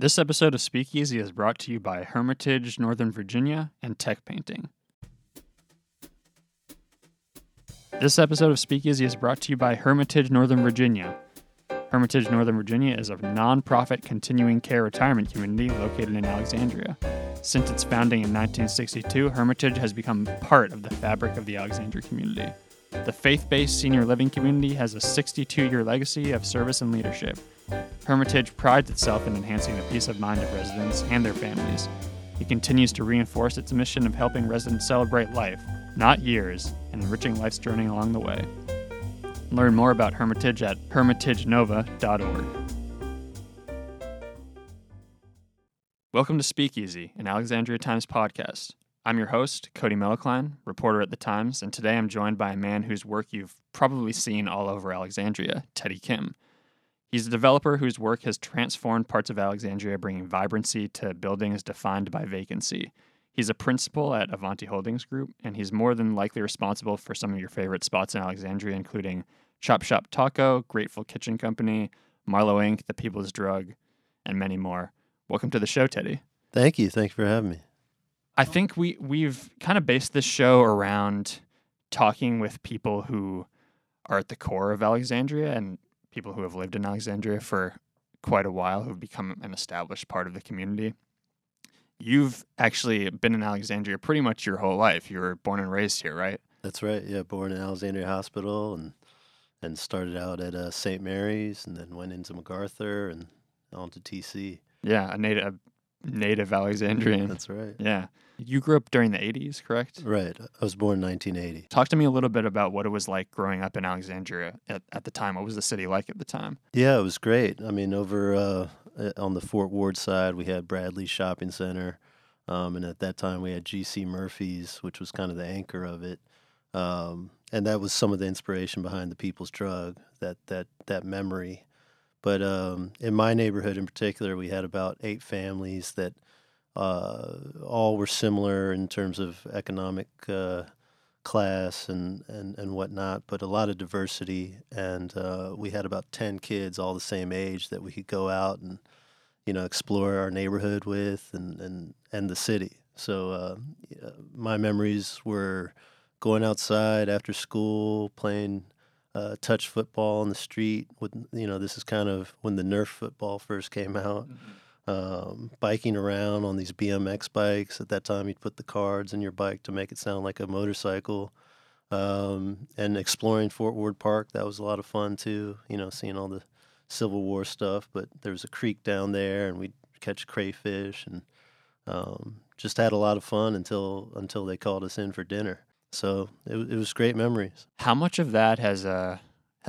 This episode of Speakeasy is brought to you by Hermitage Northern Virginia and Tech Painting. Hermitage Northern Virginia is a nonprofit continuing care retirement community located in Alexandria. Since its founding in 1962, Hermitage has become part of the fabric of the Alexandria community. The faith-based senior living community has a 62-year legacy of service and leadership. Hermitage prides itself in enhancing the peace of mind of residents and their families. It continues to reinforce its mission of helping residents celebrate life, not years, and enriching life's journey along the way. Learn more about Hermitage at hermitagenova.org. Welcome to Speakeasy, an Alexandria Times podcast. I'm your host, Cody Melleklein, reporter at The Times, and today I'm joined by a man whose work you've probably seen all over Alexandria, Teddy Kim. He's a developer whose work has transformed parts of Alexandria, bringing vibrancy to buildings defined by vacancy. He's a principal at Avanti Holdings Group, and he's more than likely responsible for some of your favorite spots in Alexandria, including Chop Shop Taco, Grateful Kitchen Company, Marlow Inc., The People's Drug, and many more. Welcome to the show, Teddy. Thank you. Thanks for having me. I think we've kind of based this show around talking with people who are at the core of Alexandria and people who have lived in Alexandria for quite a while, who've become an established part of the community. You've actually been in Alexandria pretty much your whole life. You were born and raised here, right? That's right. Yeah, born in Alexandria Hospital and started out at St. Mary's and then went into MacArthur and on to T.C. Yeah, a native Alexandrian. That's right. Yeah. You grew up during the 80s, correct? Right. I was born in 1980. Talk to me a little bit about what it was like growing up in Alexandria at the time. What was the city like at the time? Yeah, it was great. I mean, over... on the Fort Ward side, we had Bradley Shopping Center, and at that time we had G.C. Murphy's, which was kind of the anchor of it, and that was some of the inspiration behind the People's Drug, that memory. But in my neighborhood in particular, we had about 8 families that all were similar in terms of economic class and whatnot, but a lot of diversity, and we had about 10 kids all the same age that we could go out and, you know, explore our neighborhood with and the city. So my memories were going outside after school, playing touch football on the street. With, you know, this is kind of when the Nerf football first came out. Mm-hmm. Biking around on these BMX bikes. At that time, you'd put the cards in your bike to make it sound like a motorcycle. And exploring Fort Ward Park, that was a lot of fun too, you know, seeing all the Civil War stuff. But there was a creek down there, and we'd catch crayfish, and just had a lot of fun until they called us in for dinner. So it was great memories. How much of that has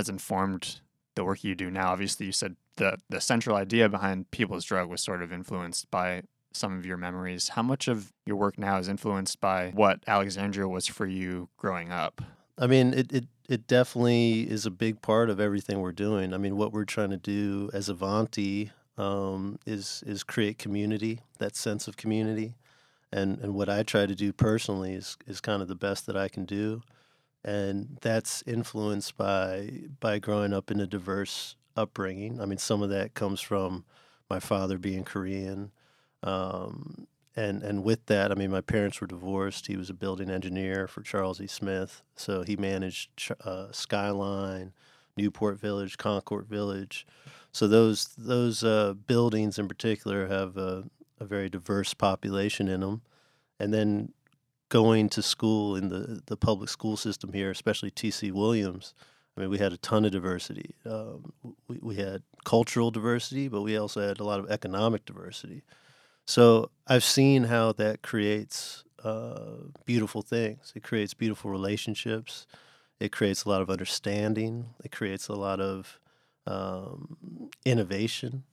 informed the work you do now? Obviously, you said the central idea behind People's Drug was sort of influenced by some of your memories. How much of your work now is influenced by what Alexandria was for you growing up? I mean, it definitely is a big part of everything we're doing. I mean, what we're trying to do as Avanti is create community, that sense of community. And what I try to do personally is kind of the best that I can do. And that's influenced by growing up in a diverse upbringing. I mean, some of that comes from my father being Korean, and with that, I mean, my parents were divorced. He was a building engineer for Charles E. Smith, so he managed Skyline, Newport Village, Concord Village. So those buildings in particular have a very diverse population in them. And then going to school in the public school system here, especially T.C. Williams, I mean, we had a ton of diversity. We had cultural diversity, but we also had a lot of economic diversity. So I've seen how that creates beautiful things. It creates beautiful relationships. It creates a lot of understanding. It creates a lot of innovation.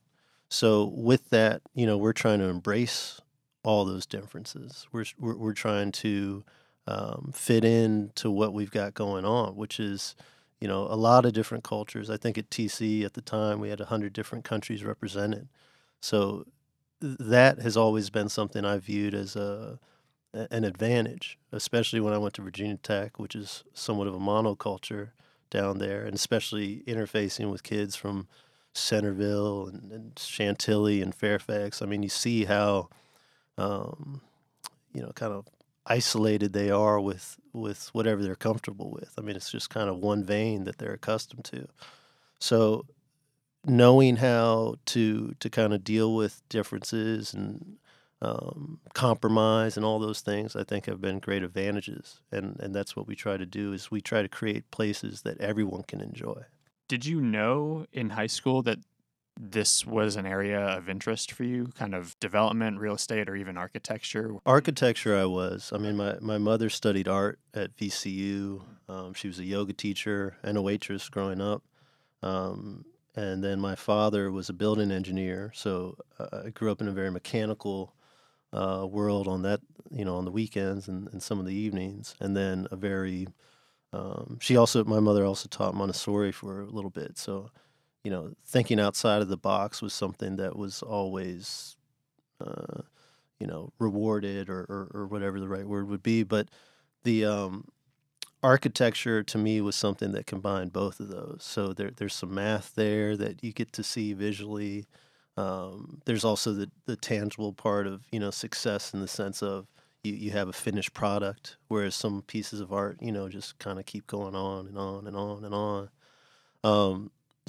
So with that, you know, we're trying to embrace all those differences. We're trying to fit into what we've got going on, which is, you know, a lot of different cultures. I think at TC at the time, we had 100 different countries represented. So that has always been something I viewed as an advantage, especially when I went to Virginia Tech, which is somewhat of a monoculture down there, and especially interfacing with kids from Centerville and Chantilly and Fairfax. I mean, you see how, kind of isolated they are with whatever they're comfortable with. I mean, it's just kind of one vein that they're accustomed to. So knowing how to kind of deal with differences and compromise and all those things, I think have been great advantages. And that's what we try to do, is we try to create places that everyone can enjoy. Did you know in high school that this was an area of interest for you, kind of development, real estate, or even architecture? Architecture I was. I mean, my mother studied art at VCU. She was a yoga teacher and a waitress growing up. And then my father was a building engineer, so I grew up in a very mechanical world on that, on the weekends and some of the evenings. And then a very... my mother also taught Montessori for a little bit. So, thinking outside of the box was something that was always, rewarded or whatever the right word would be. But the architecture to me was something that combined both of those. So there's some math there that you get to see visually. There's also the tangible part of, success in the sense of, you have a finished product, whereas some pieces of art, just kind of keep going on and on and on and on.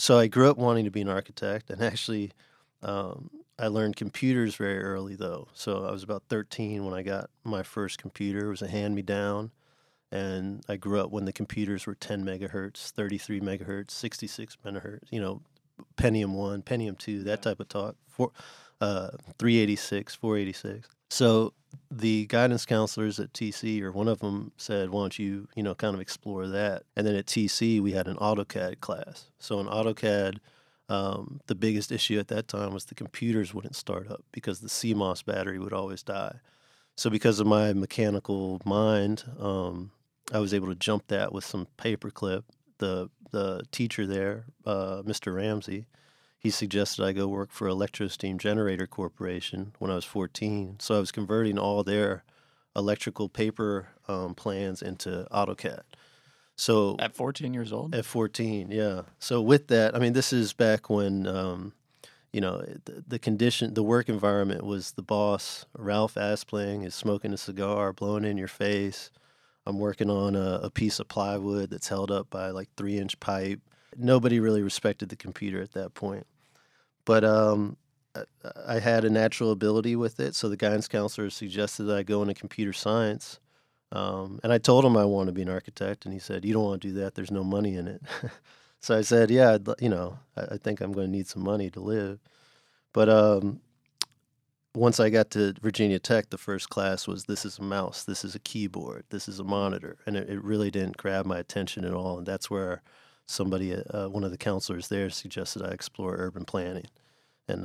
So I grew up wanting to be an architect, and actually I learned computers very early, though. So I was about 13 when I got my first computer. It was a hand-me-down, and I grew up when the computers were 10 megahertz, 33 megahertz, 66 megahertz, Pentium 1, Pentium 2, that type of talk, 386, 486. So the guidance counselors at TC, or one of them said, why don't you, kind of explore that? And then at TC, we had an AutoCAD class. So in AutoCAD, the biggest issue at that time was the computers wouldn't start up because the CMOS battery would always die. So because of my mechanical mind, I was able to jump that with some paperclip. The teacher there, Mr. Ramsey, he suggested I go work for Electro Steam Generator Corporation when I was 14. So I was converting all their electrical paper plans into AutoCAD. So at 14 years old? At 14, yeah. So with that, I mean, this is back when, the work environment was the boss, Ralph Aspling, is smoking a cigar, blowing in your face. I'm working on a piece of plywood that's held up by like 3-inch pipe. Nobody really respected the computer at that point. But I had a natural ability with it, so the guidance counselor suggested that I go into computer science. And I told him I want to be an architect, and he said, you don't want to do that. There's no money in it. So I said, yeah, I think I'm going to need some money to live. But once I got to Virginia Tech, the first class was, this is a mouse, this is a keyboard, this is a monitor. And it really didn't grab my attention at all, and that's where somebody, one of the counselors there, suggested I explore urban planning, and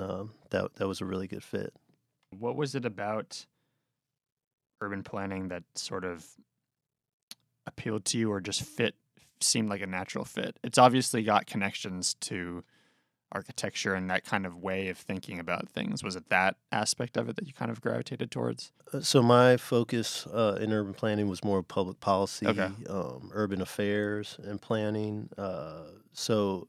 that was a really good fit. What was it about urban planning that sort of appealed to you, or just seemed like a natural fit? It's obviously got connections to architecture and that kind of way of thinking about things. Was it that aspect of it that you kind of gravitated towards? So my focus in urban planning was more public policy, okay. Urban affairs and planning. So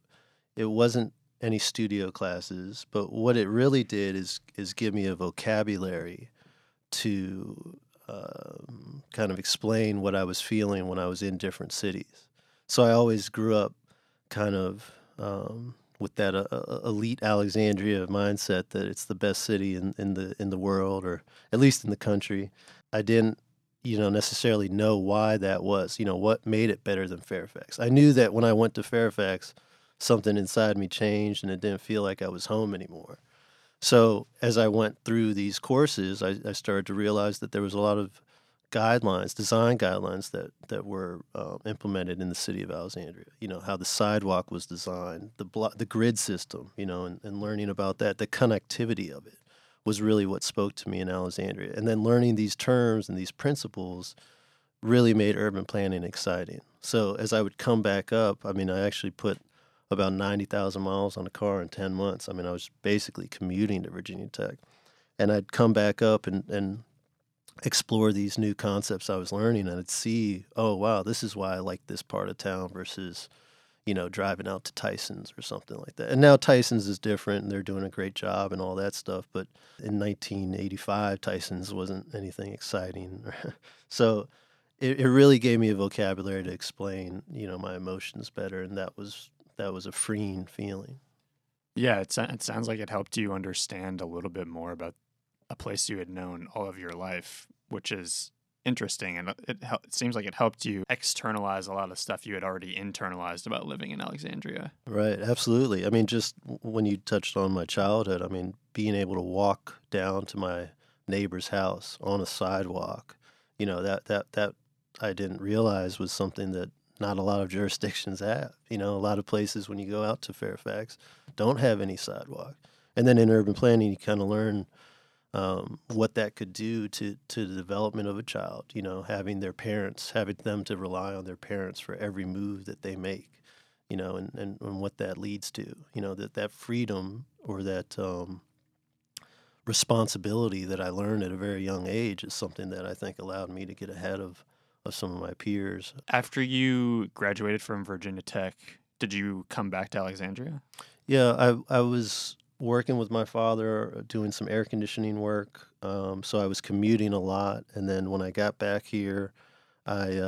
it wasn't any studio classes, but what it really did is give me a vocabulary to kind of explain what I was feeling when I was in different cities. So I always grew up kind of... with that elite Alexandria mindset that it's the best city in the world, or at least in the country. I didn't, necessarily know why that was, what made it better than Fairfax. I knew that when I went to Fairfax, something inside me changed and it didn't feel like I was home anymore. So as I went through these courses, I started to realize that there was a lot of design guidelines that were implemented in the city of Alexandria. How the sidewalk was designed, the grid system, and learning about that, the connectivity of it was really what spoke to me in Alexandria. And then learning these terms and these principles really made urban planning exciting. So as I would come back up, I mean, I actually put about 90,000 miles on a car in 10 months. I mean, I was basically commuting to Virginia Tech. And I'd come back up and explore these new concepts I was learning, and I'd see, oh, wow, this is why I like this part of town versus, you know, driving out to Tyson's or something like that. And now Tyson's is different, and they're doing a great job and all that stuff. But in 1985, Tyson's wasn't anything exciting. So it really gave me a vocabulary to explain, you know, my emotions better, and that was a freeing feeling. Yeah, it sounds like it helped you understand a little bit more about a place you had known all of your life, which is interesting. And it seems like it helped you externalize a lot of stuff you had already internalized about living in Alexandria. Right, absolutely. I mean, just when you touched on my childhood, I mean, being able to walk down to my neighbor's house on a sidewalk, you know, that I didn't realize was something that not a lot of jurisdictions have. You know, a lot of places when you go out to Fairfax don't have any sidewalk. And then in urban planning, you kind of learn what that could do to the development of a child, you know, having them to rely on their parents for every move that they make, you know, and what that leads to, you know, that freedom or that responsibility that I learned at a very young age is something that I think allowed me to get ahead of some of my peers. After you graduated from Virginia Tech, did you come back to Alexandria? Yeah, I was working with my father, doing some air conditioning work. So I was commuting a lot. And then when I got back here, I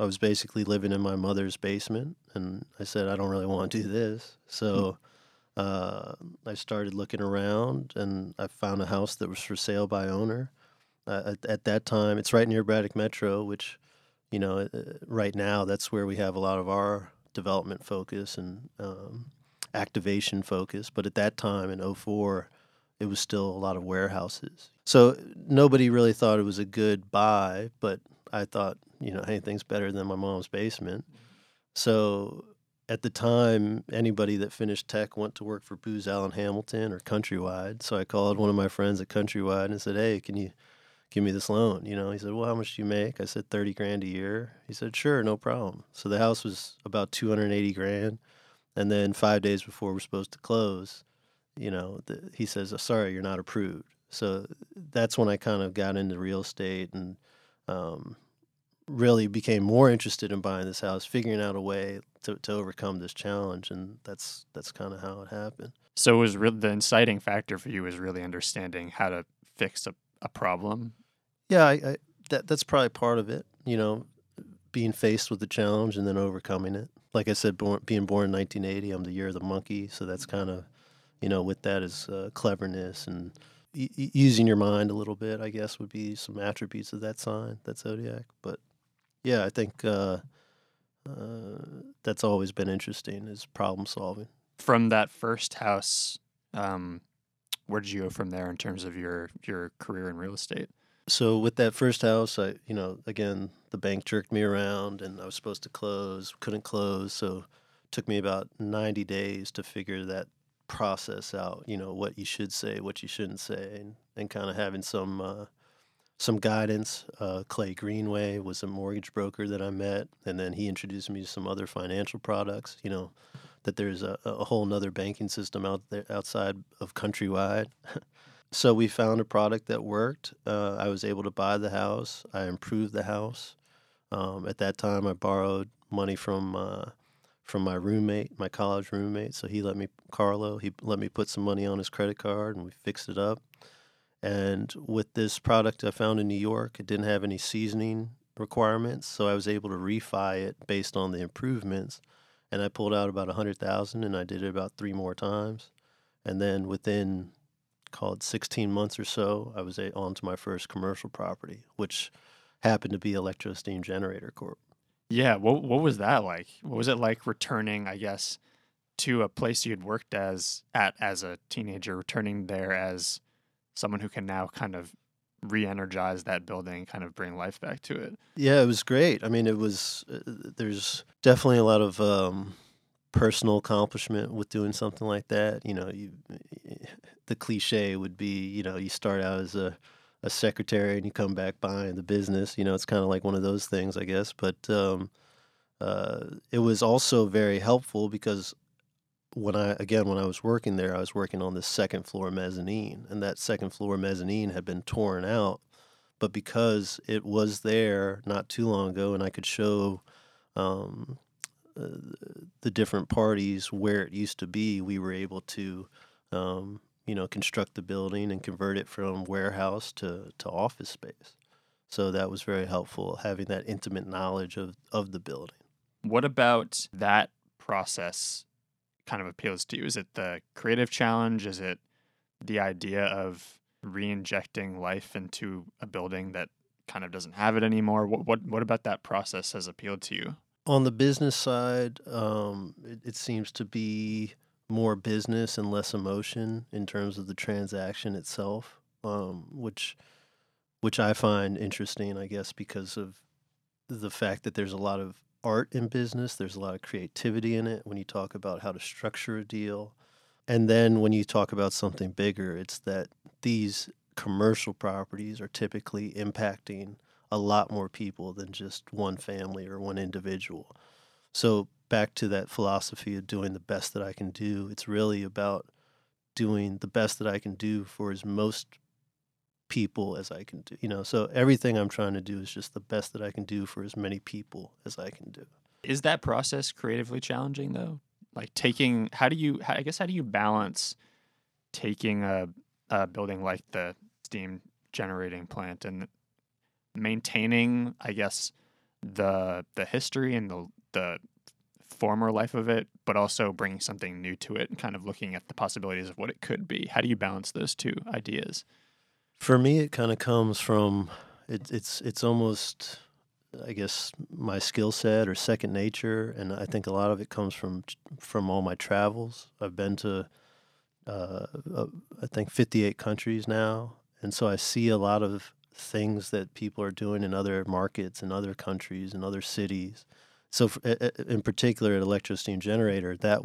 was basically living in my mother's basement. And I said, I don't really want to do this. So I started looking around, and I found a house that was for sale by owner. At that time, it's right near Braddock Metro, which, you know, right now that's where we have a lot of our development focus and activation focus, but at that time in 2004, it was still a lot of warehouses. So nobody really thought it was a good buy, but I thought, you know, anything's better than my mom's basement. So at the time, anybody that finished tech went to work for Booz Allen Hamilton or Countrywide. So I called one of my friends at Countrywide and said, hey, can you give me this loan? You know, he said, well, how much do you make? I said, 30 grand a year. He said, sure, no problem. So the house was about 280 grand. And then 5 days before we're supposed to close, you know, he says, oh, sorry, you're not approved. So that's when I kind of got into real estate and really became more interested in buying this house, figuring out a way to overcome this challenge. And that's kind of how it happened. So it was the inciting factor for you was really understanding how to fix a problem? Yeah, that's probably part of it, you know, being faced with the challenge and then overcoming it. Like I said, being born in 1980, I'm the year of the monkey. So that's kind of, you know, with that is cleverness and using your mind a little bit, I guess, would be some attributes of that sign, that zodiac. But yeah, I think that's always been interesting is problem solving. From that first house, where did you go from there in terms of your career in real estate? So with that first house, I, you know, again, the bank jerked me around and I was supposed to close, couldn't close. So it took me about 90 days to figure that process out, you know, what you should say, what you shouldn't say, and kind of having some guidance. Clay Greenway was a mortgage broker that I met, and then he introduced me to some other financial products, you know, that there's a whole nother banking system out there outside of Countrywide. So we found a product that worked. I was able to buy the house. I improved the house. At that time, I borrowed money from my roommate, my college roommate. So he let me, Carlo, he let me put some money on his credit card, and we fixed it up. And with this product I found in New York, it didn't have any seasoning requirements, so I was able to refi it based on the improvements. And I pulled out about $100,000, and I did it about 3 more times. And then within called 16 months or so, I was on to my first commercial property, which happened to be Electro Steam Generator Corp. Yeah, what was that like? What was it like returning, I guess, to a place you'd worked as a teenager, returning there as someone who can now kind of re-energize that building, kind of bring life back to it? Yeah, it was great. I mean, it was, there's definitely a lot of personal accomplishment with doing something like that. You know, the cliche would be, you know, you start out as a secretary and you come back buying the business. You know, it's kind of like one of those things, I guess. But it was also very helpful because when I was working there, I was working on this second floor mezzanine, and that second floor mezzanine had been torn out. But because it was there not too long ago, and I could show the different parties where it used to be, we were able to, construct the building and convert it from warehouse to office space. So that was very helpful, having that intimate knowledge of the building. What about that process kind of appeals to you? Is it the creative challenge? Is it the idea of re-injecting life into a building that kind of doesn't have it anymore? What about that process has appealed to you? On the business side, it seems to be more business and less emotion in terms of the transaction itself, which I find interesting, I guess, because of the fact that there's a lot of art in business. There's a lot of creativity in it when you talk about how to structure a deal. And then when you talk about something bigger, it's that these commercial properties are typically impacting a lot more people than just one family or one individual. So back to that philosophy of doing the best that I can do, it's really about doing the best that I can do for as most people as I can do. So everything I'm trying to do is just the best that I can do for as many people as I can do. Is that process creatively challenging, though? Like how do you balance taking a building like the steam generating plant and maintaining, I guess, the history and the former life of it, but also bringing something new to it and kind of looking at the possibilities of what it could be? How do you balance those two ideas? For me, it kind of comes from it's almost, I guess, my skill set or second nature, and I think a lot of it comes from all my travels. I've been to I think 58 countries now, and so I see a lot of things that people are doing in other markets, in other countries, in other cities. So in particular at Electro Steam Generator, that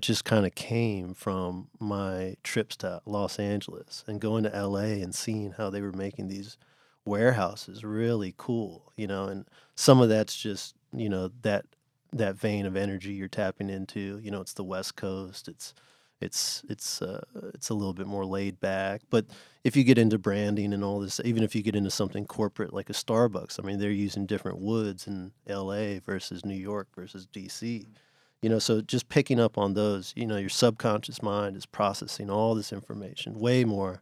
just kind of came from my trips to Los Angeles and going to LA and seeing how they were making these warehouses really cool, and some of that's just, that vein of energy you're tapping into. It's the West Coast. It's a little bit more laid back. But if you get into branding and all this, even if you get into something corporate like a Starbucks, I mean, they're using different woods in LA versus New York versus DC. So just picking up on those, your subconscious mind is processing all this information way more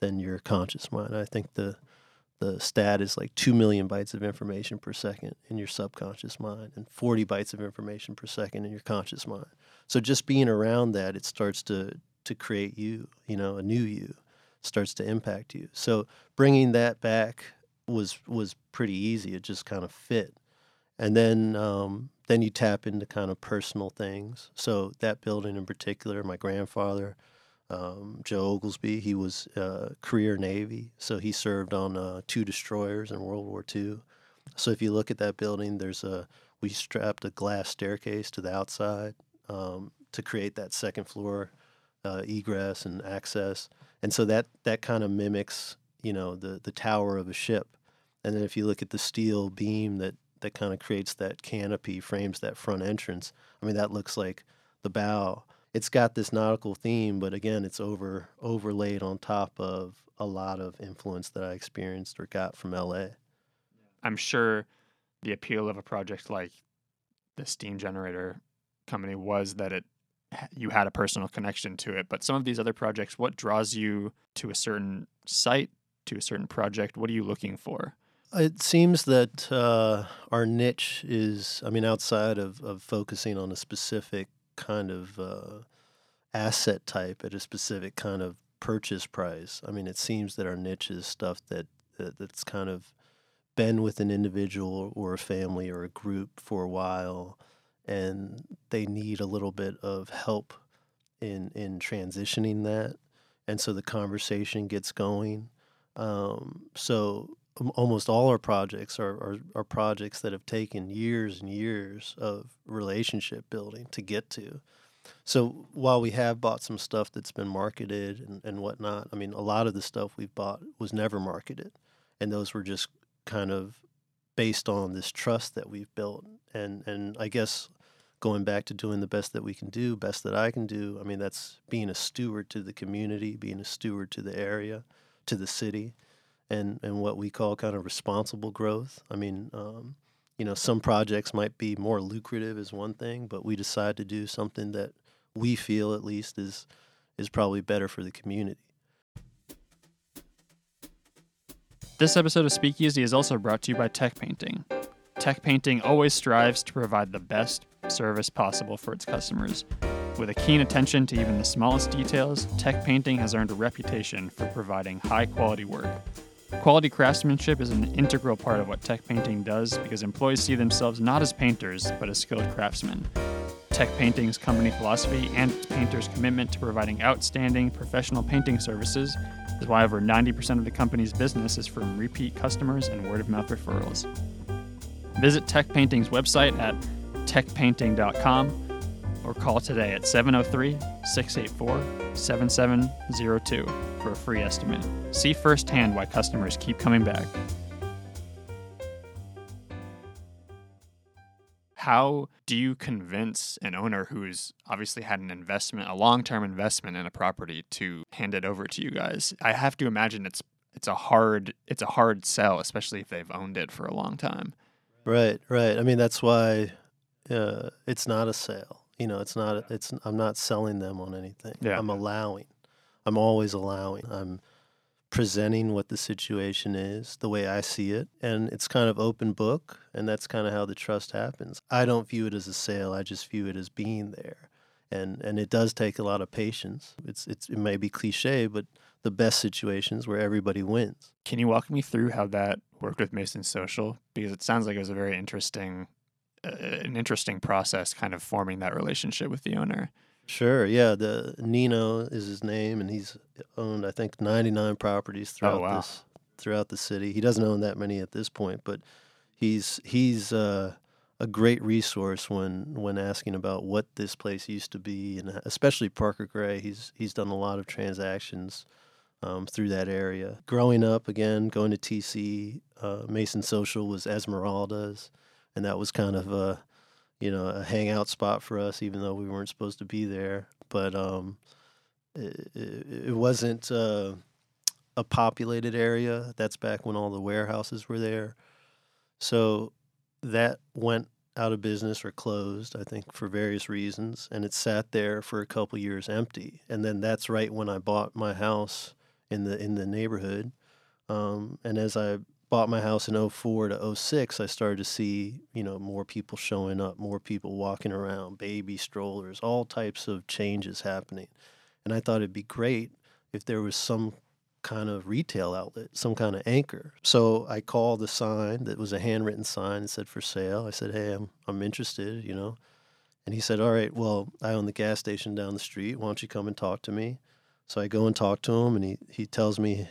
than your conscious mind. I think the stat is like 2 million bytes of information per second in your subconscious mind and 40 bytes of information per second in your conscious mind. So just being around that, it starts to create you, a new you, starts to impact you. So bringing that back was pretty easy. It just kind of fit. And then you tap into kind of personal things. So that building in particular, my grandfather, Joe Oglesby, he was career Navy, so he served on 2 destroyers in World War II. So if you look at that building, we strapped a glass staircase to the outside to create that second floor egress and access. And so that kind of mimics, the tower of a ship. And then if you look at the steel beam that kind of creates that canopy, frames that front entrance, I mean, that looks like the bow. It's got this nautical theme, but again, it's overlaid on top of a lot of influence that I experienced or got from LA. I'm sure the appeal of a project like the Steam Generator Company was that you had a personal connection to it. But some of these other projects, what draws you to a certain site, to a certain project? What are you looking for? It seems that our niche is, I mean, outside of focusing on a specific kind of asset type at a specific kind of purchase price. I mean, it seems that our niche is stuff that's kind of been with an individual or a family or a group for a while, and they need a little bit of help in transitioning that. And so the conversation gets going. So almost all our projects are projects that have taken years and years of relationship building to get to. So while we have bought some stuff that's been marketed and whatnot, I mean, a lot of the stuff we've bought was never marketed. And those were just kind of based on this trust that we've built. And I guess going back to doing the best that we can do, best that I can do, I mean, that's being a steward to the community, being a steward to the area, to the city. And what we call kind of responsible growth. I mean, you know, some projects might be more lucrative is one thing, but we decide to do something that we feel at least is probably better for the community. This episode of Speakeasy is also brought to you by Tech Painting. Tech Painting always strives to provide the best service possible for its customers. With a keen attention to even the smallest details, Tech Painting has earned a reputation for providing high-quality work. Quality craftsmanship is an integral part of what Tech Painting does because employees see themselves not as painters, but as skilled craftsmen. Tech Painting's company philosophy and its painters' commitment to providing outstanding professional painting services is why over 90% of the company's business is from repeat customers and word-of-mouth referrals. Visit Tech Painting's website at techpainting.com or call today at 703-684-7702 for a free estimate. See firsthand why customers keep coming back. How do you convince an owner who's obviously had an investment, a long-term investment in a property, to hand it over to you guys? I have to imagine it's a hard sell, especially if they've owned it for a long time. Right. I mean, that's why it's not a sale. You know, I'm not selling them on anything. Yeah. I'm always allowing. I'm presenting what the situation is, the way I see it. And it's kind of open book. And that's kind of how the trust happens. I don't view it as a sale. I just view it as being there. And it does take a lot of patience. It may be cliche, but the best situations where everybody wins. Can you walk me through how that worked with Mason Social? Because it sounds like it was a very interesting process, kind of forming that relationship with the owner. Sure, yeah. The Nino is his name, and he's owned, I think, 99 properties throughout the city. He doesn't own that many at this point, but he's a great resource when asking about what this place used to be, and especially Parker Gray. He's done a lot of transactions through that area. Growing up, again, going to T.C., Mason Social was Esmeralda's. And that was kind of a hangout spot for us, even though we weren't supposed to be there. But it wasn't a populated area. That's back when all the warehouses were there. So that went out of business or closed, I think, for various reasons. And it sat there for a couple years empty. And then that's right when I bought my house in the neighborhood. And as I bought my house in 2004 to 2006, I started to see, you know, more people showing up, more people walking around, baby strollers, all types of changes happening. And I thought it'd be great if there was some kind of retail outlet, some kind of anchor. So I called the sign that was a handwritten sign and said, for sale. I said, hey, I'm interested, you know. And he said, all right, well, I own the gas station down the street. Why don't you come and talk to me? So I go and talk to him, and he tells me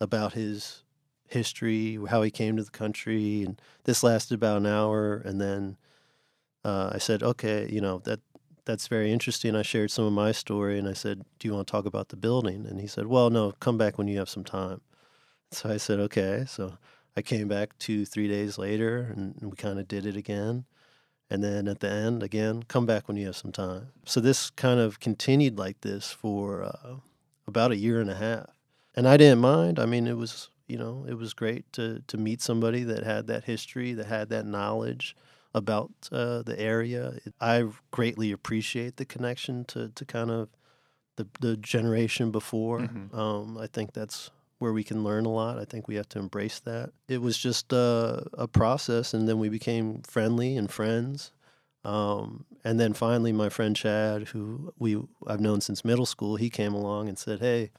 about his history, how he came to the country, and this lasted about an hour. And then I said, okay, you know, that's very interesting. I shared some of my story, and I said, do you want to talk about the building? And he said, well, no, come back when you have some time. So I said, okay. So I came back 2-3 days later, and we kind of did it again. And then at the end, again, come back when you have some time. So this kind of continued like this for about a year and a half. And I didn't mind. I mean, it was great to meet somebody that had that history, that had that knowledge about the area. I greatly appreciate the connection to kind of the generation before. Mm-hmm. I think that's where we can learn a lot. I think we have to embrace that. It was just a process, and then we became friendly and friends. And then finally, my friend Chad, who I've known since middle school, he came along and said, hey,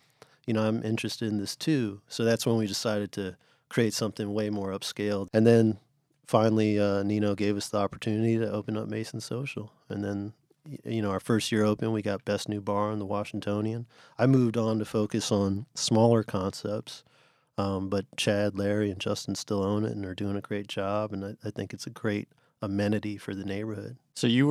you know, I'm interested in this too. So that's when we decided to create something way more upscale. And then finally, Nino gave us the opportunity to open up Mason Social. And then, you know, our first year open, we got Best New Bar in the Washingtonian. I moved on to focus on smaller concepts, but Chad, Larry, and Justin still own it and are doing a great job. And I think it's a great amenity for the neighborhood. So you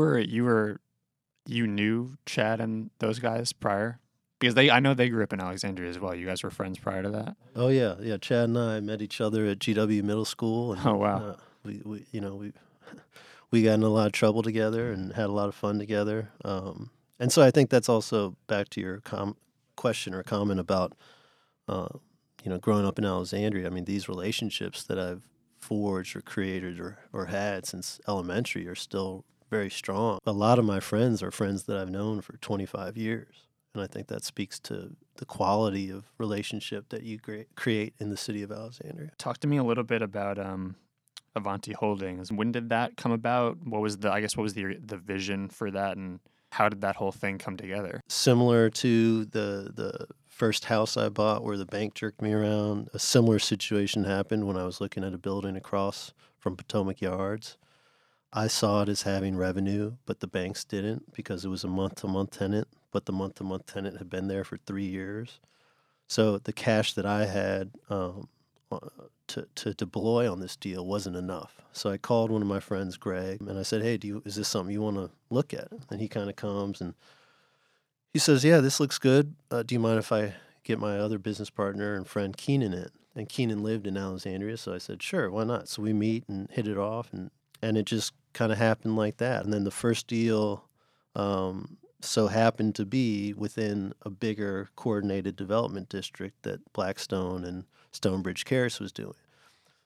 knew Chad and those guys prior? Because I know they grew up in Alexandria as well. You guys were friends prior to that? Oh, yeah. Yeah, Chad and I met each other at GW Middle School. And, oh, wow. We got in a lot of trouble together and had a lot of fun together. And so I think that's also back to your question or comment about, growing up in Alexandria. I mean, these relationships that I've forged or created or had since elementary are still very strong. A lot of my friends are friends that I've known for 25 years. And I think that speaks to the quality of relationship that you create in the city of Alexandria. Talk to me a little bit about Avanti Holdings. When did that come about? What was the vision for that, and how did that whole thing come together? Similar to the first house I bought where the bank jerked me around, a similar situation happened when I was looking at a building across from Potomac Yards. I saw it as having revenue, but the banks didn't because it was a month-to-month tenant, but the month-to-month tenant had been there for 3 years. So the cash that I had to deploy on this deal wasn't enough. So I called one of my friends, Greg, and I said, hey, is this something you want to look at? And he kind of comes and he says, yeah, this looks good. Do you mind if I get my other business partner and friend Keenan in? And Keenan lived in Alexandria, so I said, sure, why not? So we meet and hit it off, and it just kind of happened like that. And then the first deal so happened to be within a bigger coordinated development district that Blackstone and Stonebridge Terrace was doing.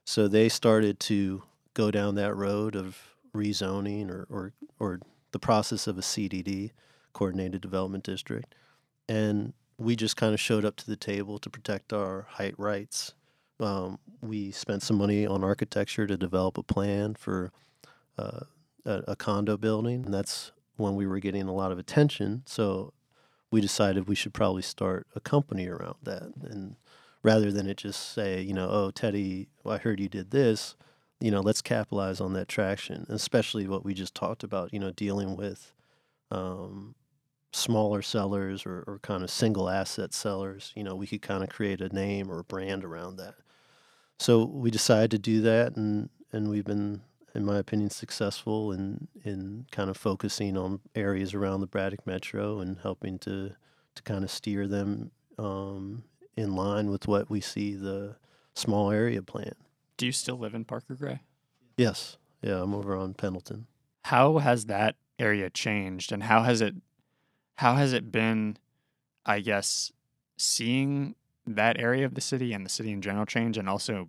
So they started to go down that road of rezoning or the process of a CDD, coordinated development district. And we just kind of showed up to the table to protect our height rights. We spent some money on architecture to develop a plan for a condo building, and that's when we were getting a lot of attention. So we decided we should probably start a company around that, and rather than it just say, you know, oh, Teddy, well, I heard you did this, you know, let's capitalize on that traction, especially what we just talked about, you know, dealing with smaller sellers or kind of single asset sellers. You know, we could kind of create a name or a brand around that. So we decided to do that, and we've been, in my opinion, successful in kind of focusing on areas around the Braddock Metro and helping to kind of steer them in line with what we see the small area plan. Do you still live in Parker Gray? Yes. Yeah, I'm over on Pendleton. How has that area changed, and how has it been, I guess, seeing that area of the city and the city in general change, and also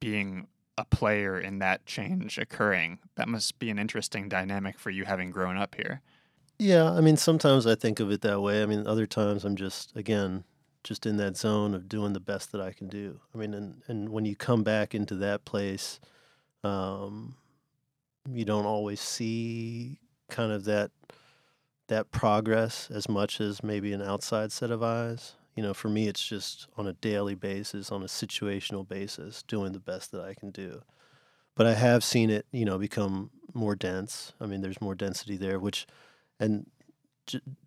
being a player in that change occurring? That must be an interesting dynamic for you, having grown up here. Yeah, I mean, sometimes I think of it that way. I mean, other times I'm just in that zone of doing the best that I can do. I mean, and when you come back into that place, you don't always see kind of that progress as much as maybe an outside set of eyes. You know, for me, it's just on a daily basis, on a situational basis, doing the best that I can do. But I have seen it, you know, become more dense. I mean, there's more density there, which, and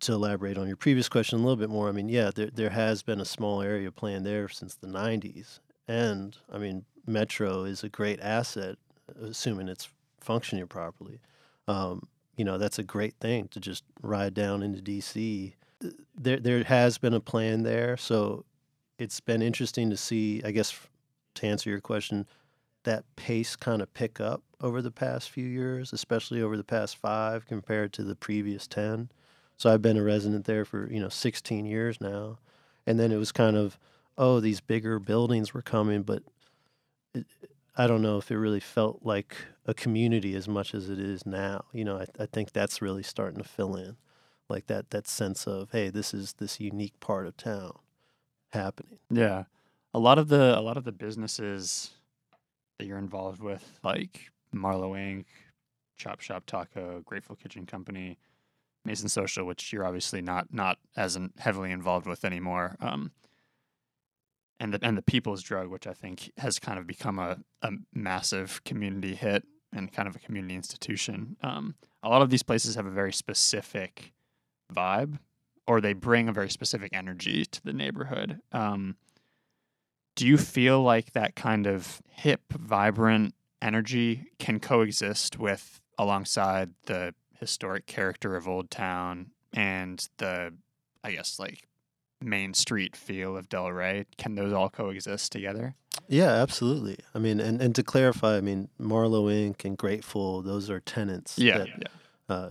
to elaborate on your previous question a little bit more, I mean, yeah, there has been a small area plan there since the 90s. And, I mean, Metro is a great asset, assuming it's functioning properly. You know, that's a great thing to just ride down into D.C. There has been a plan there, so it's been interesting to see, I guess, to answer your question, that pace kind of pick up over the past few years, especially over the past 5 compared to the previous 10. So I've been a resident there for, you know, 16 years now. And then it was kind of, oh, these bigger buildings were coming, but I don't know if it really felt like a community as much as it is now. You know, I think that's really starting to fill in, like that sense of, hey, this is this unique part of town happening. Yeah, a lot of the businesses that you're involved with, like Marlow Inc., Chop Shop Taco, Grateful Kitchen Company, Mason Social, which you're obviously not as heavily involved with anymore. And the People's Drug, which I think has kind of become a massive community hit and kind of a community institution. A lot of these places have a very specific vibe, or they bring a very specific energy to the neighborhood. Do you feel like that kind of hip, vibrant energy can coexist with, alongside the historic character of Old Town and the, I guess, like, Main Street feel of Del Rey? Can those all coexist together? Yeah, absolutely. I mean, and to clarify, I mean, Marlow Inc. and Grateful, those are tenants. Yeah.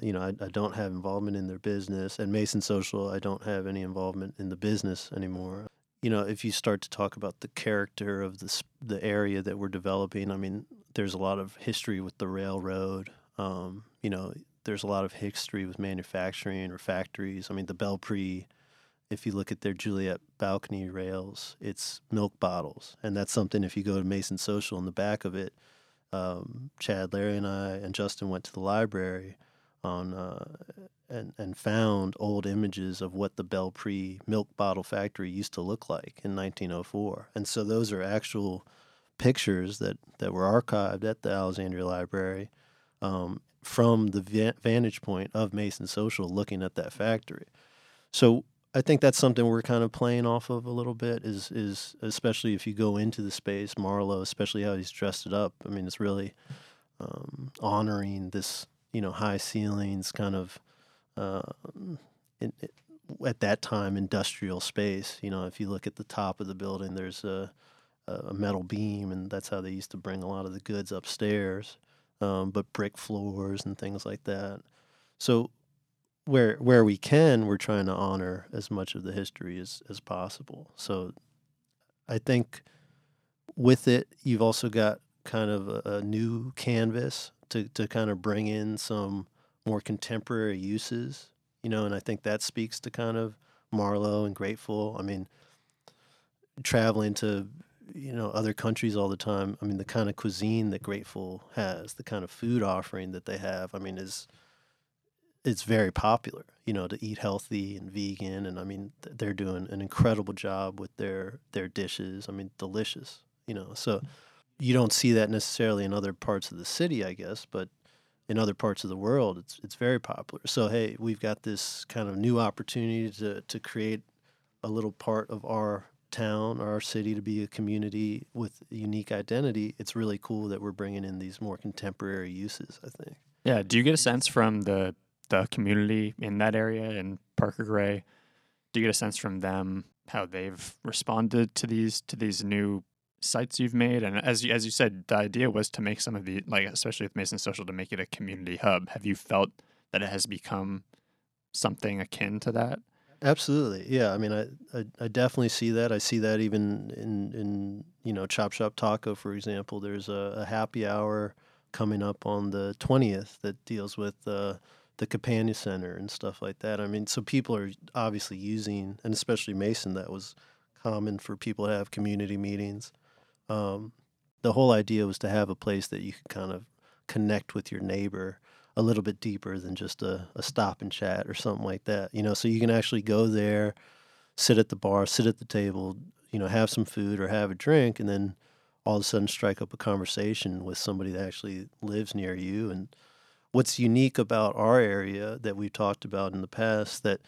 You know, I don't have involvement in their business. And Mason Social, I don't have any involvement in the business anymore. You know, if you start to talk about the character of the area that we're developing, I mean, there's a lot of history with the railroad. You know, there's a lot of history with manufacturing or factories. I mean, the Belpre, if you look at their Juliet balcony rails, it's milk bottles. And that's something, if you go to Mason Social, in the back of it, Chad, Larry, and I, and Justin went to the library on and found old images of what the Belpre milk bottle factory used to look like in 1904. And so those are actual pictures that were archived at the Alexandria Library from the vantage point of Mason Social looking at that factory. So I think that's something we're kind of playing off of a little bit, is especially if you go into the space, Marlow, especially how he's dressed it up. I mean, it's really honoring this, you know, high ceilings kind of, at that time, industrial space. You know, if you look at the top of the building, there's a metal beam, and that's how they used to bring a lot of the goods upstairs, but brick floors and things like that. So where we can, we're trying to honor as much of the history as possible. So I think with it, you've also got kind of a new canvas to kind of bring in some more contemporary uses, you know, and I think that speaks to kind of Marlow and Grateful. I mean, traveling to, you know, other countries all the time, I mean, the kind of cuisine that Grateful has, the kind of food offering that they have, I mean, it's very popular, you know, to eat healthy and vegan. And I mean, they're doing an incredible job with their dishes. I mean, delicious, you know, so you don't see that necessarily in other parts of the city, I guess, but in other parts of the world, it's very popular. So, hey, we've got this kind of new opportunity to create a little part of our town or our city to be a community with a unique identity. It's really cool that we're bringing in these more contemporary uses, I think. Yeah. Do you get a sense from the community in that area in Parker Gray? Do you get a sense from them how they've responded to these new sites you've made? And as you said, the idea was to make some of the, like, especially with Mason Social, to make it a community hub. Have you felt that it has become something akin to that? Absolutely. Yeah. I mean, I definitely see that. I see that even in you know, Chop Shop Taco, for example. There's a happy hour coming up on the 20th that deals with the Campania Center and stuff like that. I mean, so people are obviously using, and especially Mason, that was common for people to have community meetings. The whole idea was to have a place that you could kind of connect with your neighbor a little bit deeper than just a stop and chat or something like that, you know, so you can actually go there, sit at the bar, sit at the table, you know, have some food or have a drink, and then all of a sudden strike up a conversation with somebody that actually lives near you. And what's unique about our area that we've talked about in the past, that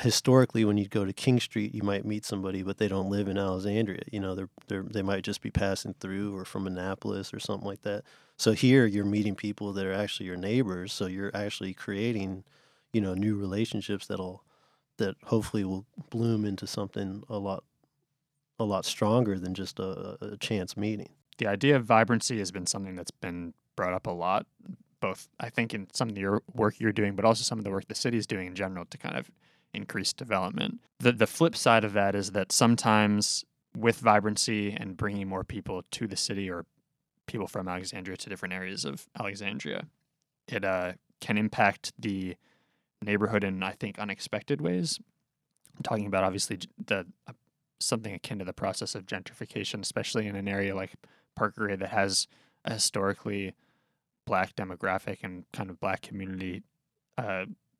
historically, when you go to King Street, you might meet somebody, but they don't live in Alexandria. You know, they might just be passing through or from Annapolis or something like that. So here, you're meeting people that are actually your neighbors. So you're actually creating, you know, new relationships that hopefully will bloom into something a lot stronger than just a chance meeting. The idea of vibrancy has been something that's been brought up a lot, both I think in some of your work you're doing, but also some of the work the city's doing in general to kind of increased development. The flip side of that is that sometimes with vibrancy and bringing more people to the city or people from Alexandria to different areas of Alexandria, it can impact the neighborhood in, I think, unexpected ways. I'm talking about obviously the something akin to the process of gentrification, especially in an area like Parker Gray that has a historically Black demographic and kind of Black community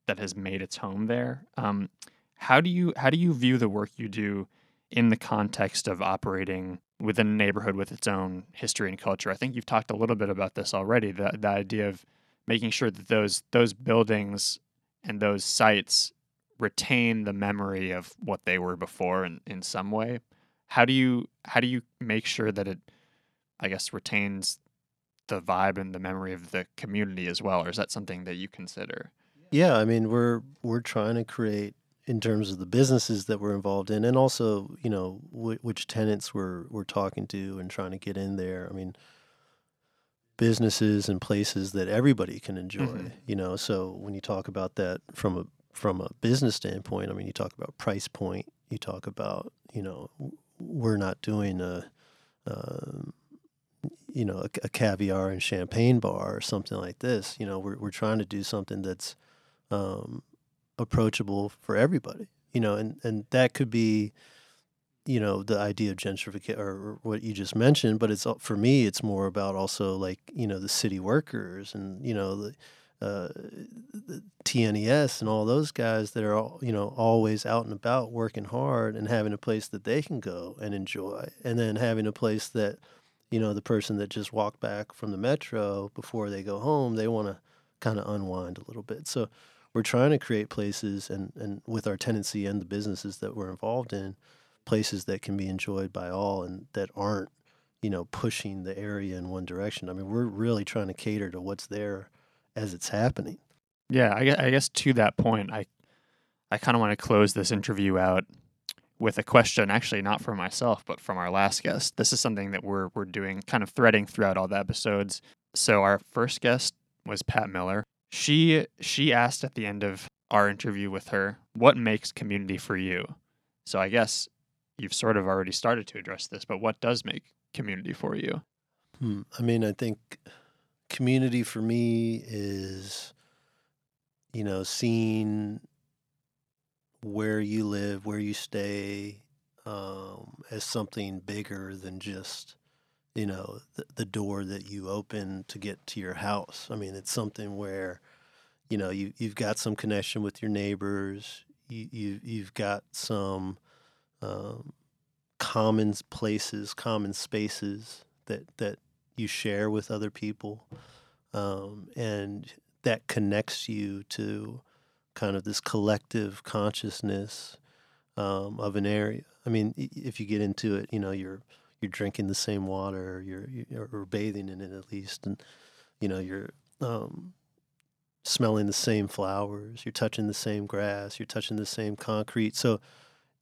that has made its home there. How do you view the work you do in the context of operating within a neighborhood with its own history and culture? I think you've talked a little bit about this already, the idea of making sure that those buildings and those sites retain the memory of what they were before in some way. How do you make sure that it, I guess, retains the vibe and the memory of the community as well? Or is that something that you consider? Yeah, I mean, we're trying to create, in terms of the businesses that we're involved in, and also, you know, which tenants we're talking to and trying to get in there. I mean, businesses and places that everybody can enjoy. Mm-hmm. You know, so when you talk about that from a business standpoint, I mean, you talk about price point. You talk about, you know, we're not doing you know, a caviar and champagne bar or something like this. You know, we're trying to do something that's approachable for everybody. You know, and that could be, you know, the idea of gentrification or what you just mentioned. But it's, for me, it's more about also, like, you know, the city workers and, you know, the TNES and all those guys that are, all, you know, always out and about working hard and having a place that they can go and enjoy. And then having a place that, you know, the person that just walked back from the metro before they go home, they want to kind of unwind a little bit. So we're trying to create places and with our tenancy and the businesses that we're involved in, places that can be enjoyed by all and that aren't, you know, pushing the area in one direction. I mean, we're really trying to cater to what's there as it's happening. Yeah, I guess to that point, I kind of want to close this interview out with a question, actually not for myself, but from our last guest. This is something that we're doing, kind of threading throughout all the episodes. So our first guest was Pat Miller. She asked at the end of our interview with her, what makes community for you? So I guess you've sort of already started to address this, but what does make community for you? I mean, I think community for me is, you know, seeing where you live, where you stay, as something bigger than just, you know, the door that you open to get to your house. I mean, it's something where, you know, you've got some connection with your neighbors. You've got some common places, common spaces that you share with other people, and that connects you to kind of this collective consciousness of an area. I mean, if you get into it, you know, you're drinking the same water, you're bathing in it at least, and you know, you're smelling the same flowers, you're touching the same grass, you're touching the same concrete. So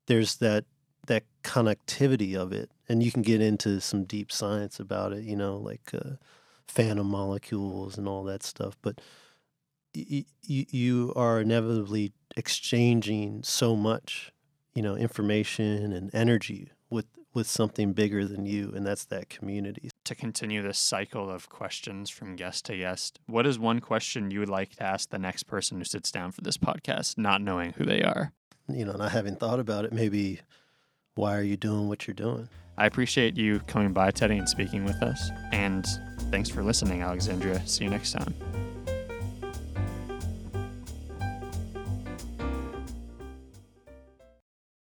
there's that connectivity of it, and you can get into some deep science about it, you know, like phantom molecules and all that stuff. But you are inevitably exchanging so much, you know, information and energy with something bigger than you, and that's that community. To continue this cycle of questions from guest to guest, what is one question you would like to ask the next person who sits down for this podcast, not knowing who they are? You know, not having thought about it, maybe, why are you doing what you're doing? I appreciate you coming by, Teddy, and speaking with us. And thanks for listening, Alexandria. See you next time.